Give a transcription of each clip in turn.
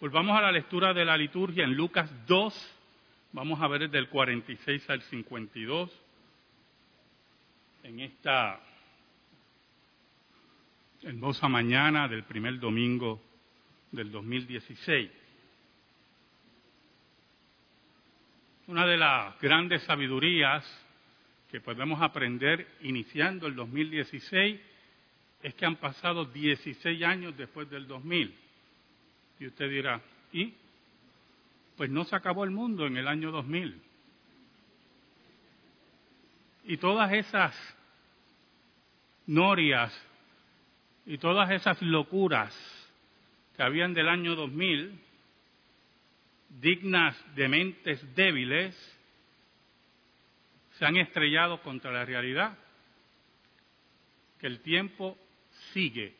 Volvamos a la lectura de la liturgia en Lucas 2. Vamos a ver desde el 46 al 52. En esta hermosa mañana del primer domingo del 2016. Una de las grandes sabidurías que podemos aprender iniciando el 2016 es que han pasado 16 años después del 2000. Y usted dirá, ¿y? Pues no se acabó el mundo en el año 2000. Y todas esas norias y todas esas locuras que habían del año 2000, dignas de mentes débiles, se han estrellado contra la realidad, que el tiempo sigue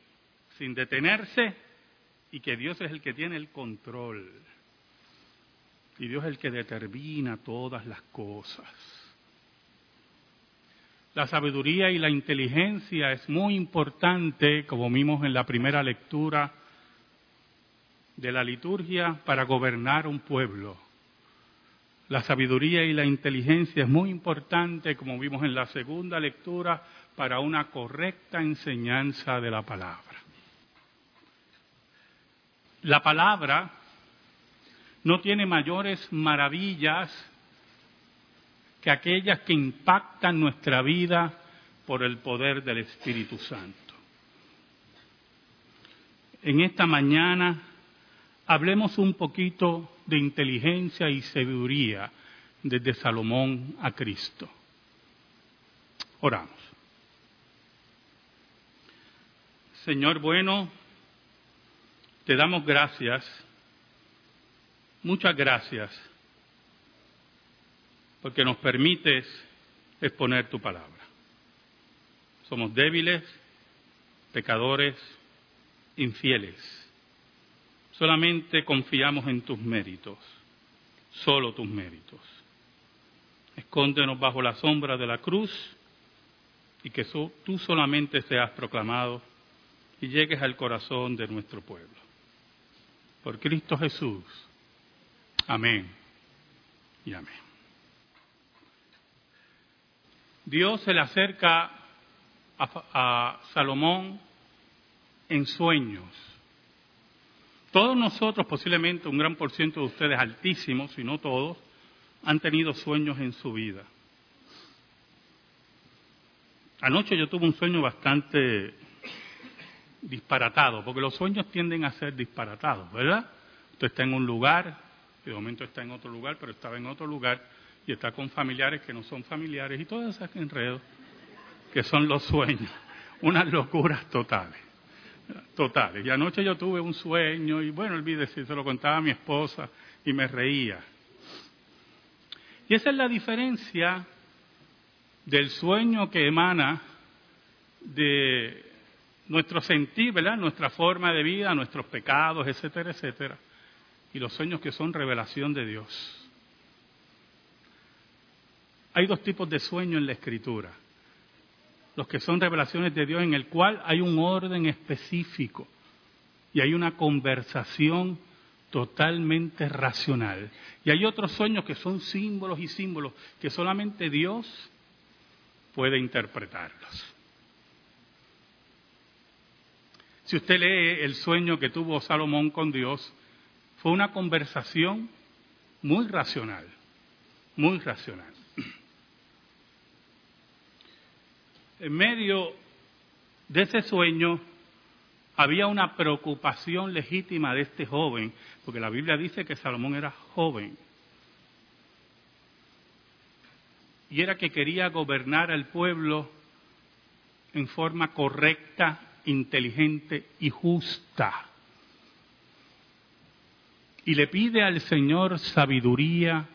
sin detenerse y que Dios es el que tiene el control. Y Dios es el que determina todas las cosas. La sabiduría y la inteligencia es muy importante, como vimos en la primera lectura de la liturgia, para gobernar un pueblo. La sabiduría y la inteligencia es muy importante, como vimos en la segunda lectura, para una correcta enseñanza de la palabra. La palabra no tiene mayores maravillas que aquellas que impactan nuestra vida por el poder del Espíritu Santo. En esta mañana hablemos un poquito de inteligencia y sabiduría desde Salomón a Cristo. Oramos. Señor bueno, te damos gracias, muchas gracias, porque nos permites exponer tu palabra. Somos débiles, pecadores, infieles. Solamente confiamos en tus méritos, solo tus méritos. Escóndenos bajo la sombra de la cruz y que tú solamente seas proclamado y llegues al corazón de nuestro pueblo. Por Cristo Jesús. Amén y amén. Dios se le acerca a Salomón en sueños. Todos nosotros, posiblemente un gran por ciento de ustedes, altísimos, si no todos, han tenido sueños en su vida. Anoche yo tuve un sueño bastante disparatado, porque los sueños tienden a ser disparatados, ¿verdad? Usted está en un lugar, de momento está en otro lugar, pero estaba en otro lugar, y está con familiares que no son familiares, y todos esos enredos que son los sueños, unas locuras totales. Y anoche yo tuve un sueño, y bueno, olvídese, se lo contaba a mi esposa, y me reía. Y esa es la diferencia del sueño que emana de nuestro sentir, ¿verdad? Nuestra forma de vida, nuestros pecados, etcétera, etcétera. Y los sueños que son revelación de Dios. Hay dos tipos de sueños en la Escritura. Los que son revelaciones de Dios en el cual hay un orden específico. Y hay una conversación totalmente racional. Y hay otros sueños que son símbolos y símbolos que solamente Dios puede interpretarlos. Si usted lee el sueño que tuvo Salomón con Dios, fue una conversación muy racional, muy racional. En medio de ese sueño había una preocupación legítima de este joven, porque la Biblia dice que Salomón era joven. Y era que quería gobernar al pueblo en forma correcta, inteligente y justa. Y le pide al Señor sabiduría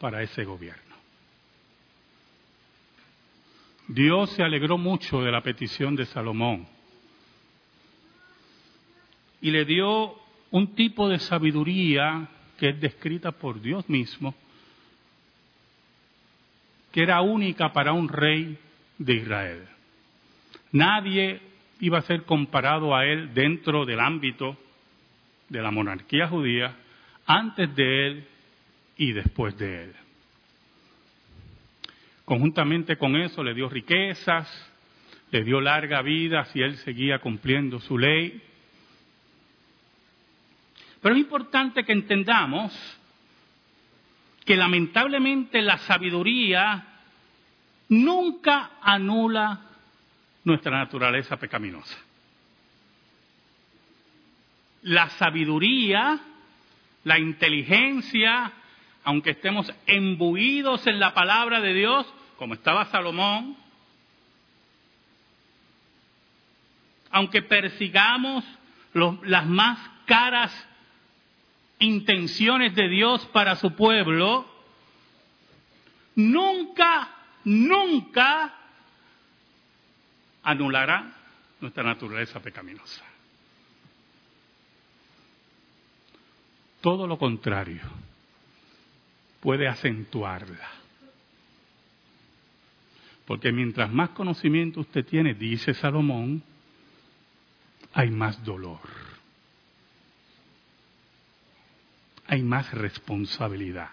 para ese gobierno. Dios se alegró mucho de la petición de Salomón y le dio un tipo de sabiduría que es descrita por Dios mismo, que era única para un rey de Israel. Nadie iba a ser comparado a él dentro del ámbito de la monarquía judía, antes de él y después de él. Conjuntamente con eso le dio riquezas, le dio larga vida si él seguía cumpliendo su ley. Pero es importante que entendamos que lamentablemente la sabiduría nunca anula nuestra naturaleza pecaminosa. La sabiduría, la inteligencia, aunque estemos embuidos en la palabra de Dios, como estaba Salomón, aunque persigamos las más caras intenciones de Dios para su pueblo, nunca anulará nuestra naturaleza pecaminosa. Todo lo contrario, puede acentuarla. Porque mientras más conocimiento usted tiene, dice Salomón, hay más dolor, hay más responsabilidad.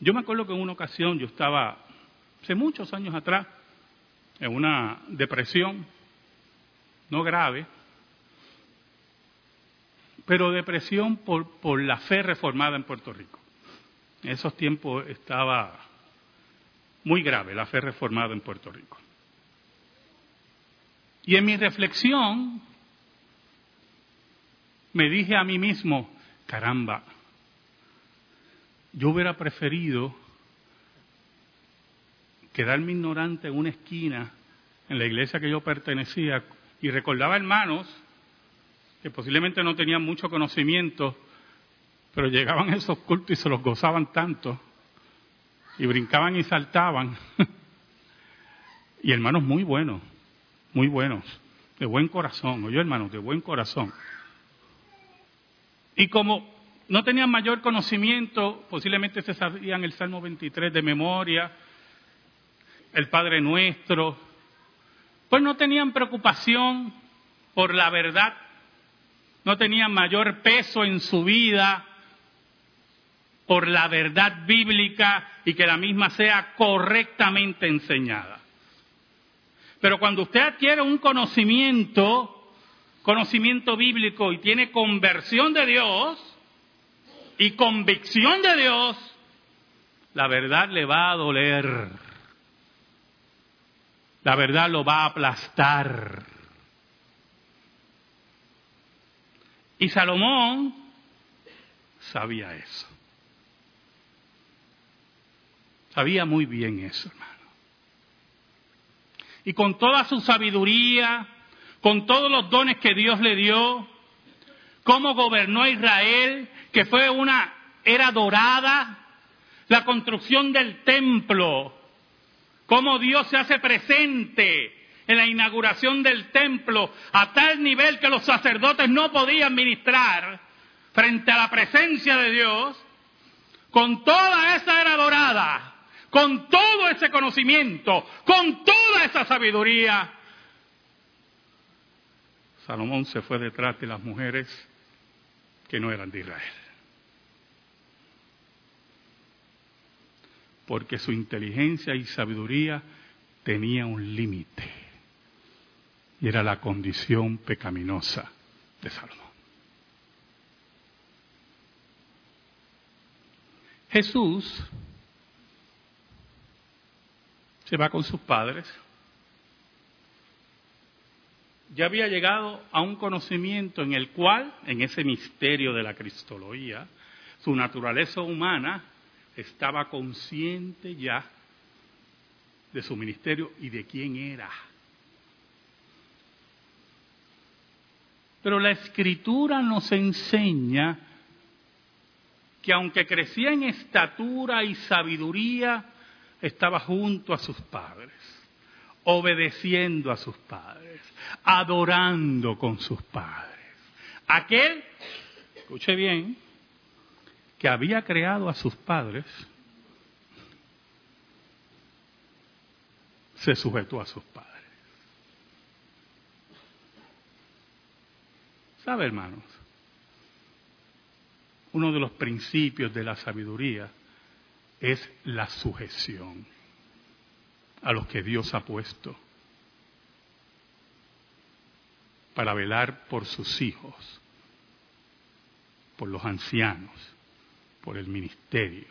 Yo me acuerdo que en una ocasión yo estaba, hace muchos años atrás, en una depresión, no grave, pero depresión por la fe reformada en Puerto Rico. En esos tiempos estaba muy grave la fe reformada en Puerto Rico. Y en mi reflexión me dije a mí mismo, caramba, yo hubiera preferido quedarme ignorante en una esquina en la iglesia que yo pertenecía, y recordaba hermanos que posiblemente no tenían mucho conocimiento, pero llegaban a esos cultos y se los gozaban tanto, y brincaban y saltaban, y hermanos muy buenos, de buen corazón, oye hermanos, de buen corazón. Y como no tenían mayor conocimiento, posiblemente se sabían el Salmo 23 de memoria, el Padre Nuestro, pues no tenían preocupación por la verdad, no tenían mayor peso en su vida por la verdad bíblica y que la misma sea correctamente enseñada. Pero cuando usted adquiere un conocimiento bíblico y tiene conversión de Dios y convicción de Dios, la verdad le va a doler. La verdad lo va a aplastar. Y Salomón sabía eso. Sabía muy bien eso, hermano. Y con toda su sabiduría, con todos los dones que Dios le dio, cómo gobernó Israel, que fue una era dorada, la construcción del templo, cómo Dios se hace presente en la inauguración del templo a tal nivel que los sacerdotes no podían ministrar frente a la presencia de Dios, con toda esa era dorada, con todo ese conocimiento, con toda esa sabiduría, Salomón se fue detrás de las mujeres que no eran de Israel. Porque su inteligencia y sabiduría tenía un límite. Y era la condición pecaminosa de Salomón. Jesús se va con sus padres. Ya había llegado a un conocimiento en el cual, en ese misterio de la cristología, su naturaleza humana estaba consciente ya de su ministerio y de quién era. Pero la Escritura nos enseña que aunque crecía en estatura y sabiduría, estaba junto a sus padres, obedeciendo a sus padres, adorando con sus padres. Aquel, escuche bien, que había creado a sus padres, se sujetó a sus padres. ¿Sabe, hermanos? uno de los principios de la sabiduría es la sujeción a los que Dios ha puesto para velar por sus hijos, por los ancianos, por el ministerio.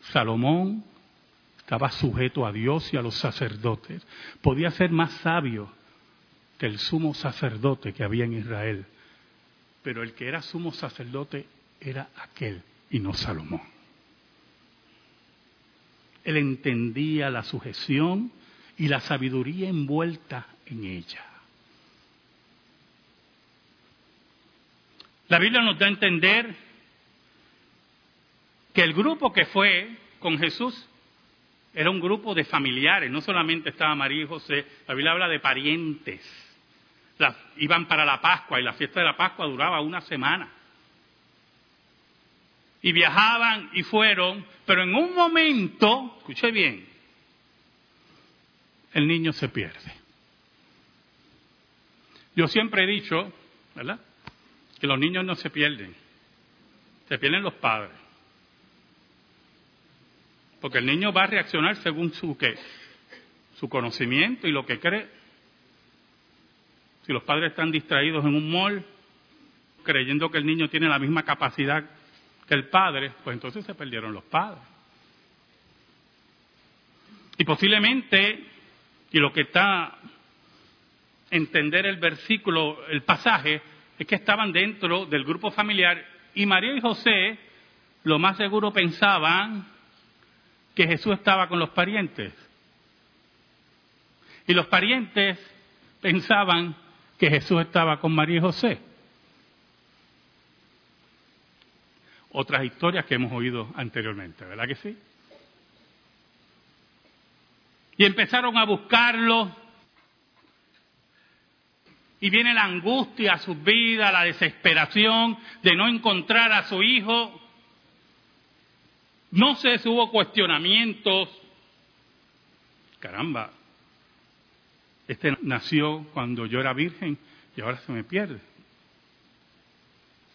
Salomón estaba sujeto a Dios y a los sacerdotes. Podía ser más sabio que el sumo sacerdote que había en Israel, pero el que era sumo sacerdote era aquel y no Salomón. Él entendía la sujeción y la sabiduría envuelta en ella. La Biblia nos da a entender que el grupo que fue con Jesús era un grupo de familiares. No solamente estaba María y José, la Biblia habla de parientes. Iban para la Pascua, y la fiesta de la Pascua duraba una semana. Y viajaban y fueron, pero en un momento, escuché bien, el niño se pierde. Yo siempre he dicho, ¿verdad?, que los niños no se pierden los padres. Porque el niño va a reaccionar según su conocimiento y lo que cree. Si los padres están distraídos en un mall, creyendo que el niño tiene la misma capacidad que el padre, pues entonces se perdieron los padres. Y posiblemente, y lo que está entender el versículo, el pasaje, es que estaban dentro del grupo familiar, y María y José, lo más seguro, pensaban que Jesús estaba con los parientes. Y los parientes pensaban que Jesús estaba con María y José. Otras historias que hemos oído anteriormente, ¿verdad que sí? Y empezaron a buscarlo. Y viene la angustia a sus vidas, la desesperación de no encontrar a su hijo. No sé si hubo cuestionamientos. Caramba, este nació cuando yo era virgen y ahora se me pierde.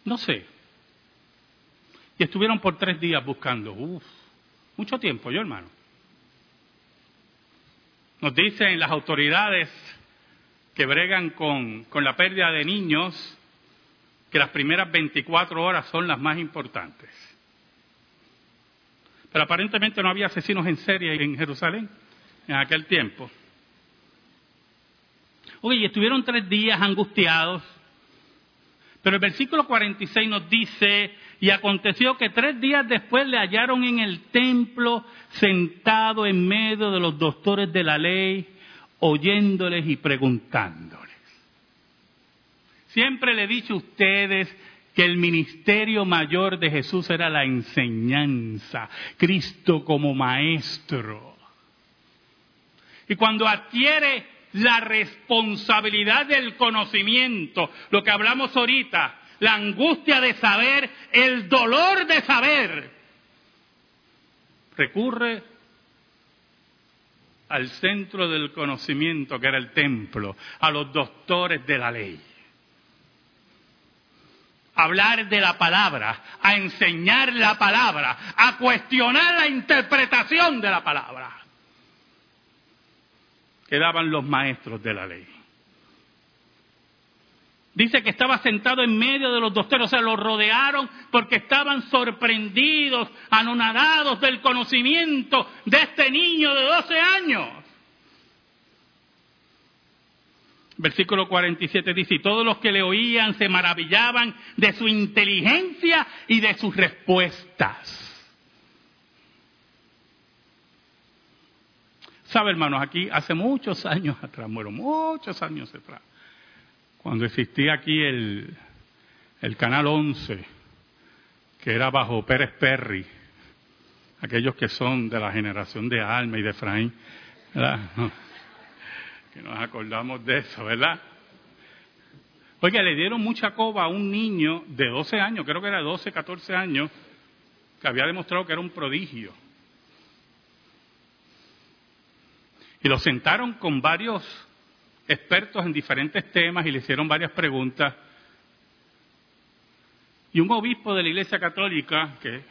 No sé. Y estuvieron por 3 días buscando. Mucho tiempo, yo, hermano. Nos dicen las autoridades que bregan con la pérdida de niños que las primeras 24 horas son las más importantes. Pero aparentemente no había asesinos en serie en Jerusalén en aquel tiempo. Oye, y estuvieron 3 días angustiados. Pero el versículo 46 nos dice: y aconteció que 3 días después le hallaron en el templo, sentado en medio de los doctores de la ley, oyéndoles y preguntándoles. Siempre le he dicho a ustedes que el ministerio mayor de Jesús era la enseñanza, Cristo como maestro. Y cuando adquiere la responsabilidad del conocimiento, lo que hablamos ahorita, la angustia de saber, el dolor de saber, recurre al centro del conocimiento, que era el templo, a los doctores de la ley. Hablar de la palabra, a enseñar la palabra, a cuestionar la interpretación de la palabra. Quedaban los maestros de la ley. Dice que estaba sentado en medio de los doctores, o sea, los rodearon porque estaban sorprendidos, anonadados del conocimiento de este niño de 12 años. Versículo 47 dice: y todos los que le oían se maravillaban de su inteligencia y de sus respuestas. ¿Sabe, hermanos? Aquí hace muchos años atrás, cuando existía aquí el Canal 11, que era bajo Pérez Perry, aquellos que son de la generación de Alma y de Efraín, ¿verdad?, que nos acordamos de eso, ¿verdad? Oiga, le dieron mucha coba a un niño de 12 años, creo que era 12, 14 años, que había demostrado que era un prodigio. Y lo sentaron con varios expertos en diferentes temas y le hicieron varias preguntas. Y un obispo de la Iglesia Católica, que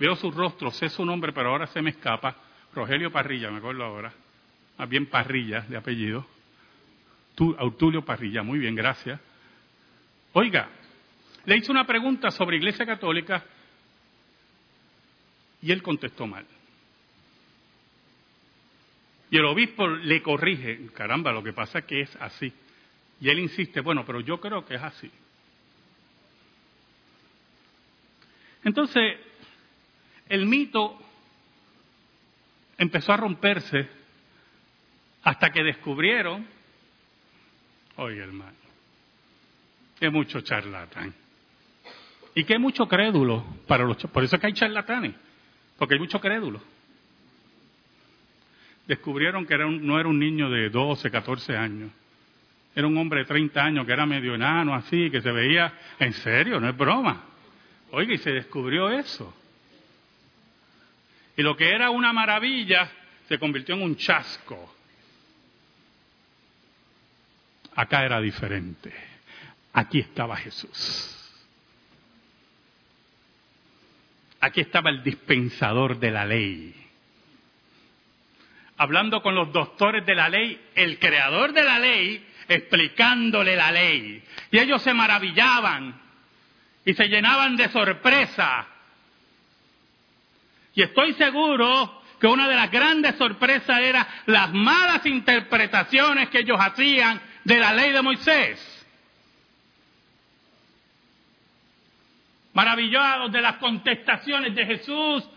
veo su rostro, sé su nombre, pero ahora se me escapa, Rogelio Parrilla, me acuerdo ahora, más bien Parrilla de apellido, Arturo Parrilla, muy bien, gracias. Oiga, le hizo una pregunta sobre Iglesia Católica y él contestó mal. Y el obispo le corrige, caramba, lo que pasa es que es así. Y él insiste, bueno, pero yo creo que es así. Entonces, el mito empezó a romperse hasta que descubrieron, oye hermano, que mucho charlatán. Y que hay mucho crédulo, por eso es que hay charlatanes, porque hay mucho crédulo. Descubrieron que no era un niño de 12, 14 años. Era un hombre de 30 años que era medio enano, así, que se veía, en serio, no es broma. Oiga, y se descubrió eso. Y lo que era una maravilla se convirtió en un chasco. Acá era diferente. Aquí estaba Jesús. Aquí estaba el dispensador de la ley. Hablando con los doctores de la ley, el creador de la ley, explicándole la ley. Y ellos se maravillaban y se llenaban de sorpresa. Y estoy seguro que una de las grandes sorpresas era las malas interpretaciones que ellos hacían de la ley de Moisés. Maravillados de las contestaciones de Jesús,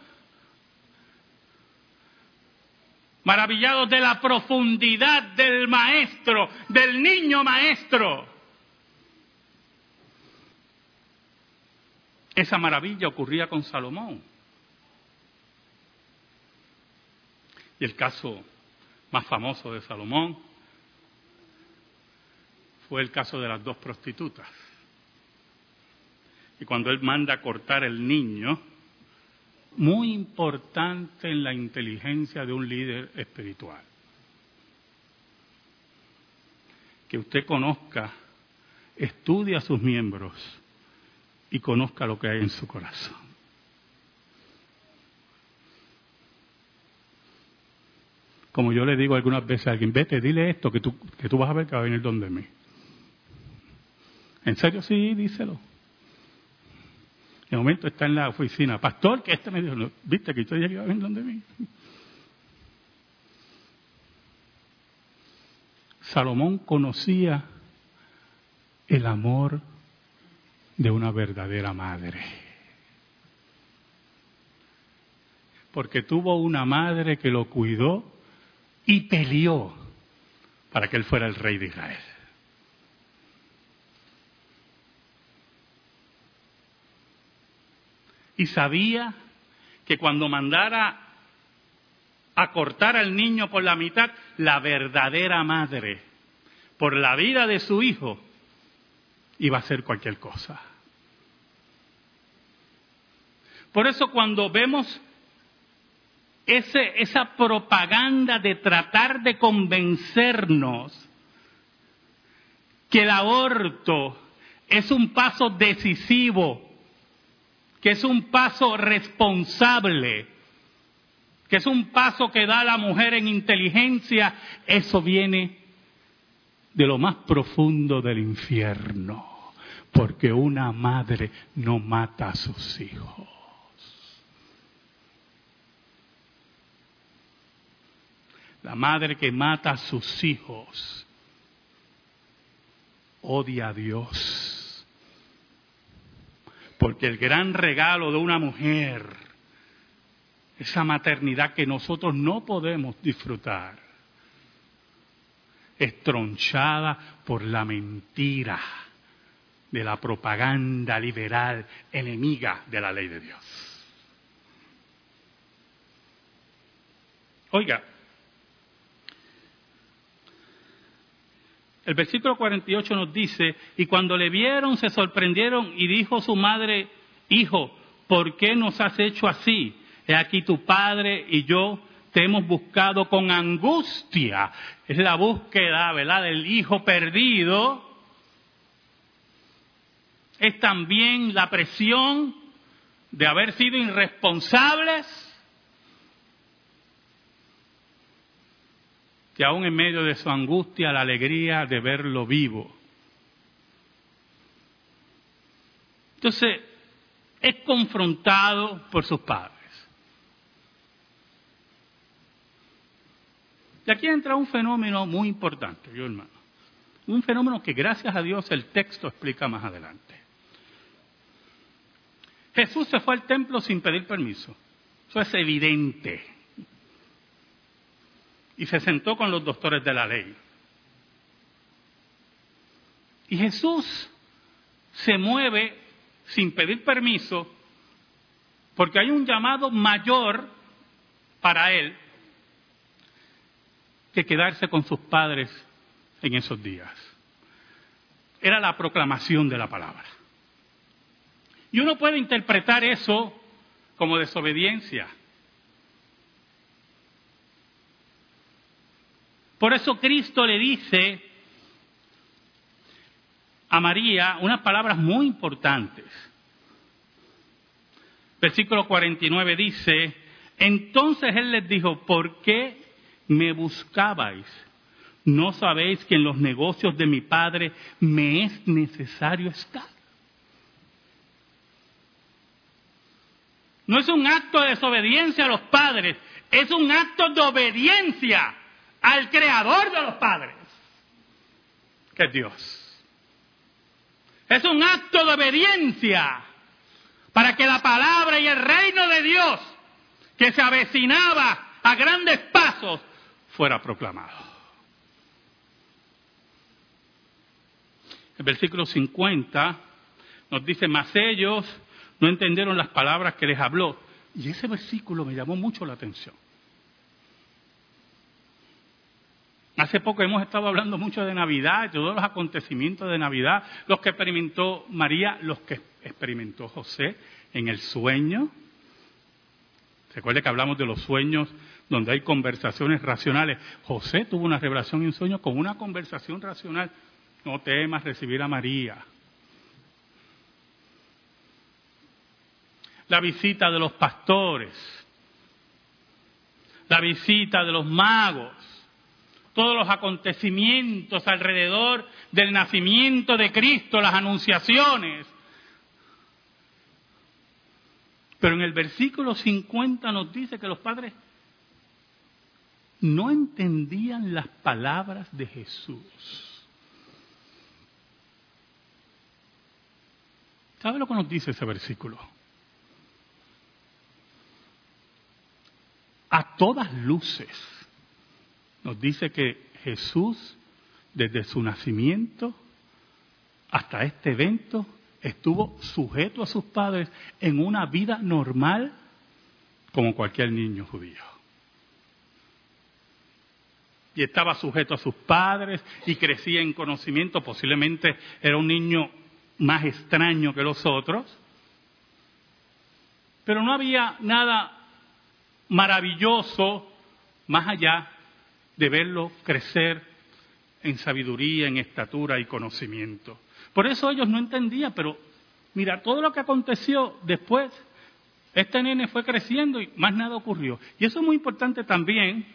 maravillados de la profundidad del maestro, del niño maestro. Esa maravilla ocurría con Salomón. Y el caso más famoso de Salomón fue el caso de las dos prostitutas. Y cuando él manda a cortar el niño, muy importante en la inteligencia de un líder espiritual. Que usted conozca, estudie a sus miembros y conozca lo que hay en su corazón. Como yo le digo algunas veces a alguien, vete, dile esto, que tú vas a ver que va a venir donde mí. ¿En serio? Sí, díselo. De momento está en la oficina. Pastor, que este me dijo, no, viste que usted ya iba a venir donde mí. Salomón conocía el amor de una verdadera madre. Porque tuvo una madre que lo cuidó y peleó para que él fuera el rey de Israel. Y sabía que cuando mandara a cortar al niño por la mitad, la verdadera madre, por la vida de su hijo, iba a hacer cualquier cosa. Por eso cuando vemos esa propaganda de tratar de convencernos que el aborto es un paso decisivo, que es un paso responsable, que es un paso que da la mujer en inteligencia, eso viene de lo más profundo del infierno, porque una madre no mata a sus hijos. La madre que mata a sus hijos odia a Dios. Porque el gran regalo de una mujer, esa maternidad que nosotros no podemos disfrutar, es tronchada por la mentira de la propaganda liberal enemiga de la ley de Dios. Oiga, el versículo 48 nos dice, y cuando le vieron se sorprendieron y dijo su madre, hijo, ¿por qué nos has hecho así? He aquí tu padre y yo te hemos buscado con angustia. Es la búsqueda, ¿verdad?, del hijo perdido. es también la presión de haber sido irresponsables, que aún en medio de su angustia, la alegría de verlo vivo. Entonces, es confrontado por sus padres. Y aquí entra un fenómeno muy importante, yo hermano. Un fenómeno que gracias a Dios el texto explica más adelante. Jesús se fue al templo sin pedir permiso. Eso es evidente. Y se sentó con los doctores de la ley. Y Jesús se mueve sin pedir permiso porque hay un llamado mayor para él que quedarse con sus padres en esos días. Era la proclamación de la palabra. Y uno puede interpretar eso como desobediencia. Por eso Cristo le dice a María unas palabras muy importantes. Versículo 49 dice, entonces él les dijo, ¿por qué me buscabais? ¿No sabéis que en los negocios de mi Padre me es necesario estar? No es un acto de desobediencia a los padres, es un acto de obediencia al Creador de los padres, que es Dios. Es un acto de obediencia para que la palabra y el reino de Dios, que se avecinaba a grandes pasos, fuera proclamado. El versículo 50 nos dice, mas ellos no entendieron las palabras que les habló. Y ese versículo me llamó mucho la atención. Hace poco hemos estado hablando mucho de Navidad, de todos los acontecimientos de Navidad, los que experimentó María, los que experimentó José en el sueño. Recuerde que hablamos de los sueños donde hay conversaciones racionales. José tuvo una revelación y un sueño con una conversación racional. No temas recibir a María. La visita de los pastores, la visita de los magos, todos los acontecimientos alrededor del nacimiento de Cristo, las anunciaciones. Pero en el versículo 50 nos dice que los padres no entendían las palabras de Jesús. ¿Sabe lo que nos dice ese versículo? A todas luces, nos dice que Jesús, desde su nacimiento hasta este evento, estuvo sujeto a sus padres en una vida normal como cualquier niño judío. Y estaba sujeto a sus padres y crecía en conocimiento, posiblemente era un niño más extraño que los otros, pero no había nada maravilloso más allá de verlo crecer en sabiduría, en estatura y conocimiento. Por eso ellos no entendían, pero mira, todo lo que aconteció después, este nene fue creciendo y más nada ocurrió. Y eso es muy importante también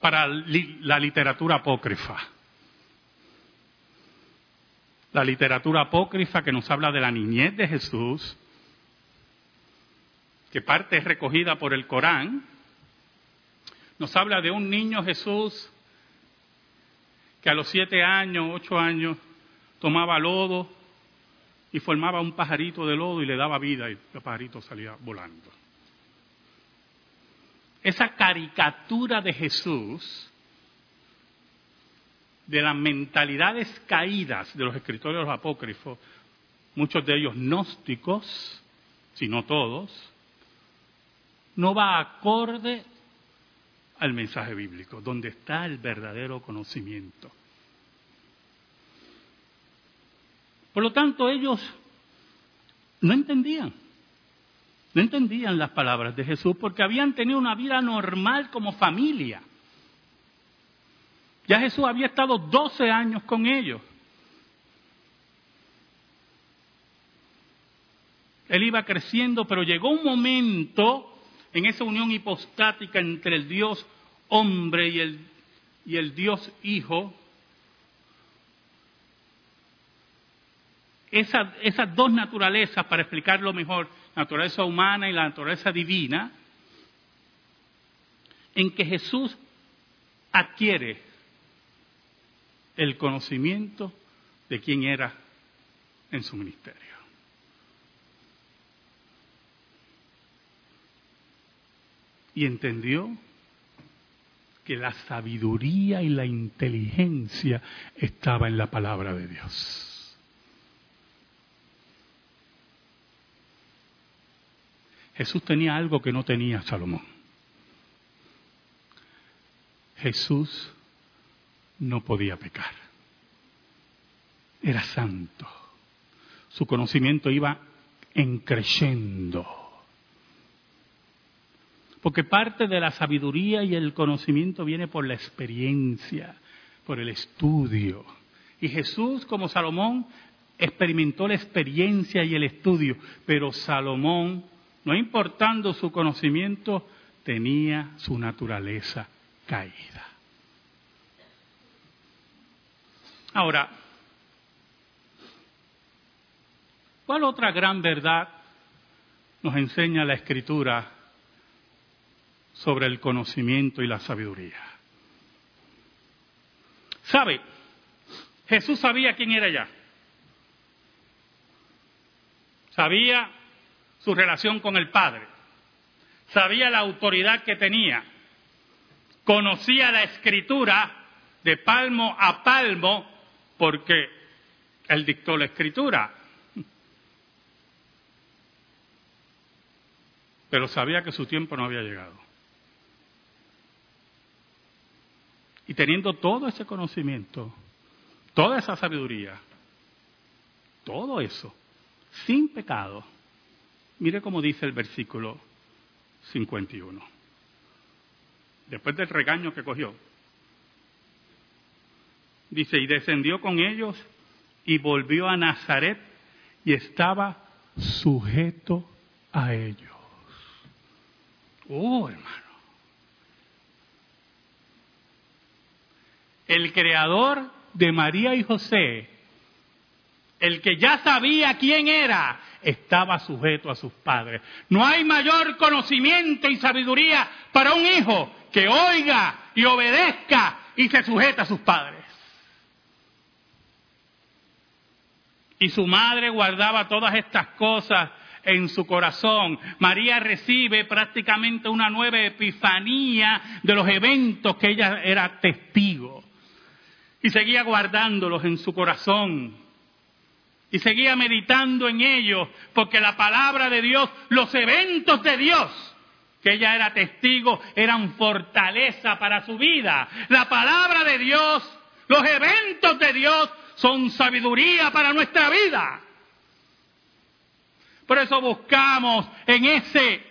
para la literatura apócrifa. La literatura apócrifa que nos habla de la niñez de Jesús, que parte es recogida por el Corán, nos habla de un niño Jesús que a los 7 años, 8 años, tomaba lodo y formaba un pajarito de lodo y le daba vida y el pajarito salía volando. Esa caricatura de Jesús, de las mentalidades caídas de los escritores apócrifos, muchos de ellos gnósticos, si no todos, no va acorde al mensaje bíblico, donde está el verdadero conocimiento. Por lo tanto, ellos no entendían las palabras de Jesús porque habían tenido una vida normal como familia. Ya Jesús había estado 12 años con ellos. él iba creciendo, pero llegó un momento en esa unión hipostática entre el Dios hombre y el Dios hijo. Esas dos naturalezas, para explicarlo mejor, la naturaleza humana y la naturaleza divina, en que Jesús adquiere el conocimiento de quién era en su ministerio. Y entendió que la sabiduría y la inteligencia estaba en la palabra de Dios. Jesús tenía algo que no tenía Salomón. Jesús no podía pecar. Era santo. Su conocimiento iba creciendo. Porque parte de la sabiduría y el conocimiento viene por la experiencia, por el estudio. Y Jesús, como Salomón, experimentó la experiencia y el estudio. Pero Salomón, no importando su conocimiento, tenía su naturaleza caída. Ahora, ¿cuál otra gran verdad nos enseña la Escritura sobre el conocimiento y la sabiduría? ¿Sabe? Jesús sabía quién era ya. Sabía su relación con el Padre. Sabía la autoridad que tenía. Conocía la Escritura de palmo a palmo porque él dictó la Escritura. Pero sabía que su tiempo no había llegado. Y teniendo todo ese conocimiento, toda esa sabiduría, todo eso, sin pecado, mire cómo dice el versículo 51. Después del regaño que cogió. Dice, y descendió con ellos y volvió a Nazaret y estaba sujeto a ellos. Oh, hermano. El creador de María y José, el que ya sabía quién era, estaba sujeto a sus padres. No hay mayor conocimiento y sabiduría para un hijo que oiga y obedezca y se sujeta a sus padres. Y su madre guardaba todas estas cosas en su corazón. María recibe prácticamente una nueva epifanía de los eventos que ella era testigo. Y seguía guardándolos en su corazón. Y seguía meditando en ellos, porque la palabra de Dios, los eventos de Dios, que ella era testigo, eran fortaleza para su vida. La palabra de Dios, los eventos de Dios, son sabiduría para nuestra vida. Por eso buscamos en ese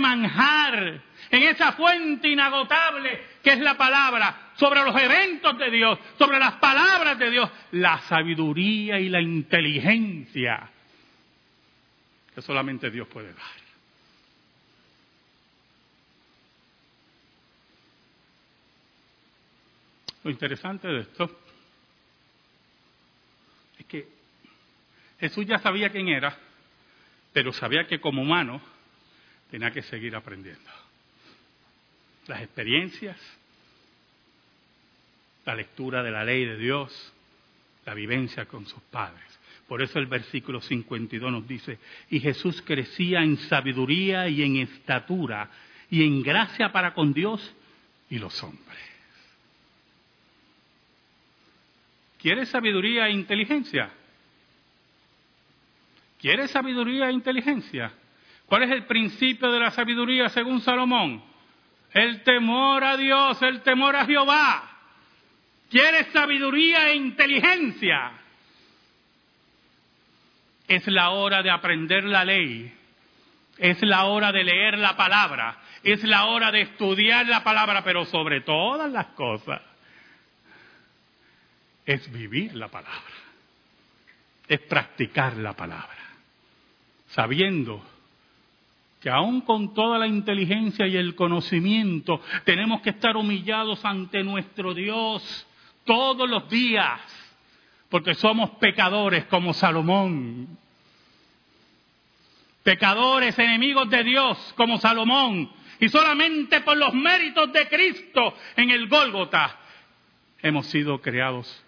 manjar, en esa fuente inagotable que es la palabra, sobre los eventos de Dios, sobre las palabras de Dios, la sabiduría y la inteligencia que solamente Dios puede dar. Lo interesante de esto es que Jesús ya sabía quién era, pero sabía que como humano tenía que seguir aprendiendo. Las experiencias, la lectura de la ley de Dios, la vivencia con sus padres. Por eso el versículo 52 nos dice, y Jesús crecía en sabiduría y en estatura y en gracia para con Dios y los hombres. ¿Quieres sabiduría e inteligencia? ¿Quieres sabiduría e inteligencia? ¿Cuál es el principio de la sabiduría según Salomón? El temor a Dios, el temor a Jehová. ¿Quieres sabiduría e inteligencia? Es la hora de aprender la ley. Es la hora de leer la palabra. Es la hora de estudiar la palabra. Pero sobre todas las cosas, es vivir la palabra. Es practicar la palabra. sabiendo que aún con toda la inteligencia y el conocimiento tenemos que estar humillados ante nuestro Dios todos los días, porque somos pecadores como Salomón. Pecadores, enemigos de Dios como Salomón. Y solamente por los méritos de Cristo en el Gólgota hemos sido creados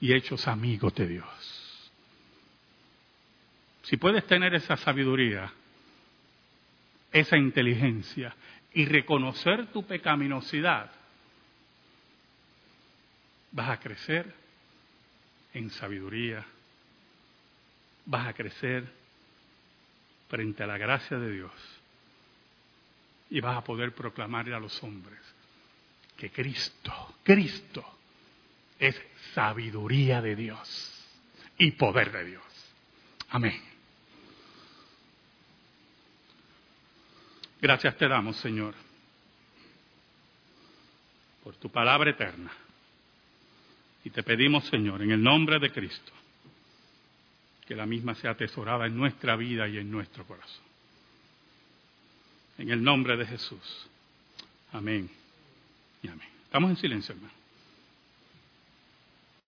y hechos amigos de Dios. Si puedes tener esa sabiduría, esa inteligencia y reconocer tu pecaminosidad, vas a crecer en sabiduría, vas a crecer frente a la gracia de Dios y vas a poder proclamarle a los hombres que Cristo es sabiduría de Dios y poder de Dios. Amén. Gracias te damos, Señor, por tu palabra eterna. Y te pedimos, Señor, en el nombre de Cristo, que la misma sea atesorada en nuestra vida y en nuestro corazón. En el nombre de Jesús. Amén y amén. Estamos en silencio, hermano.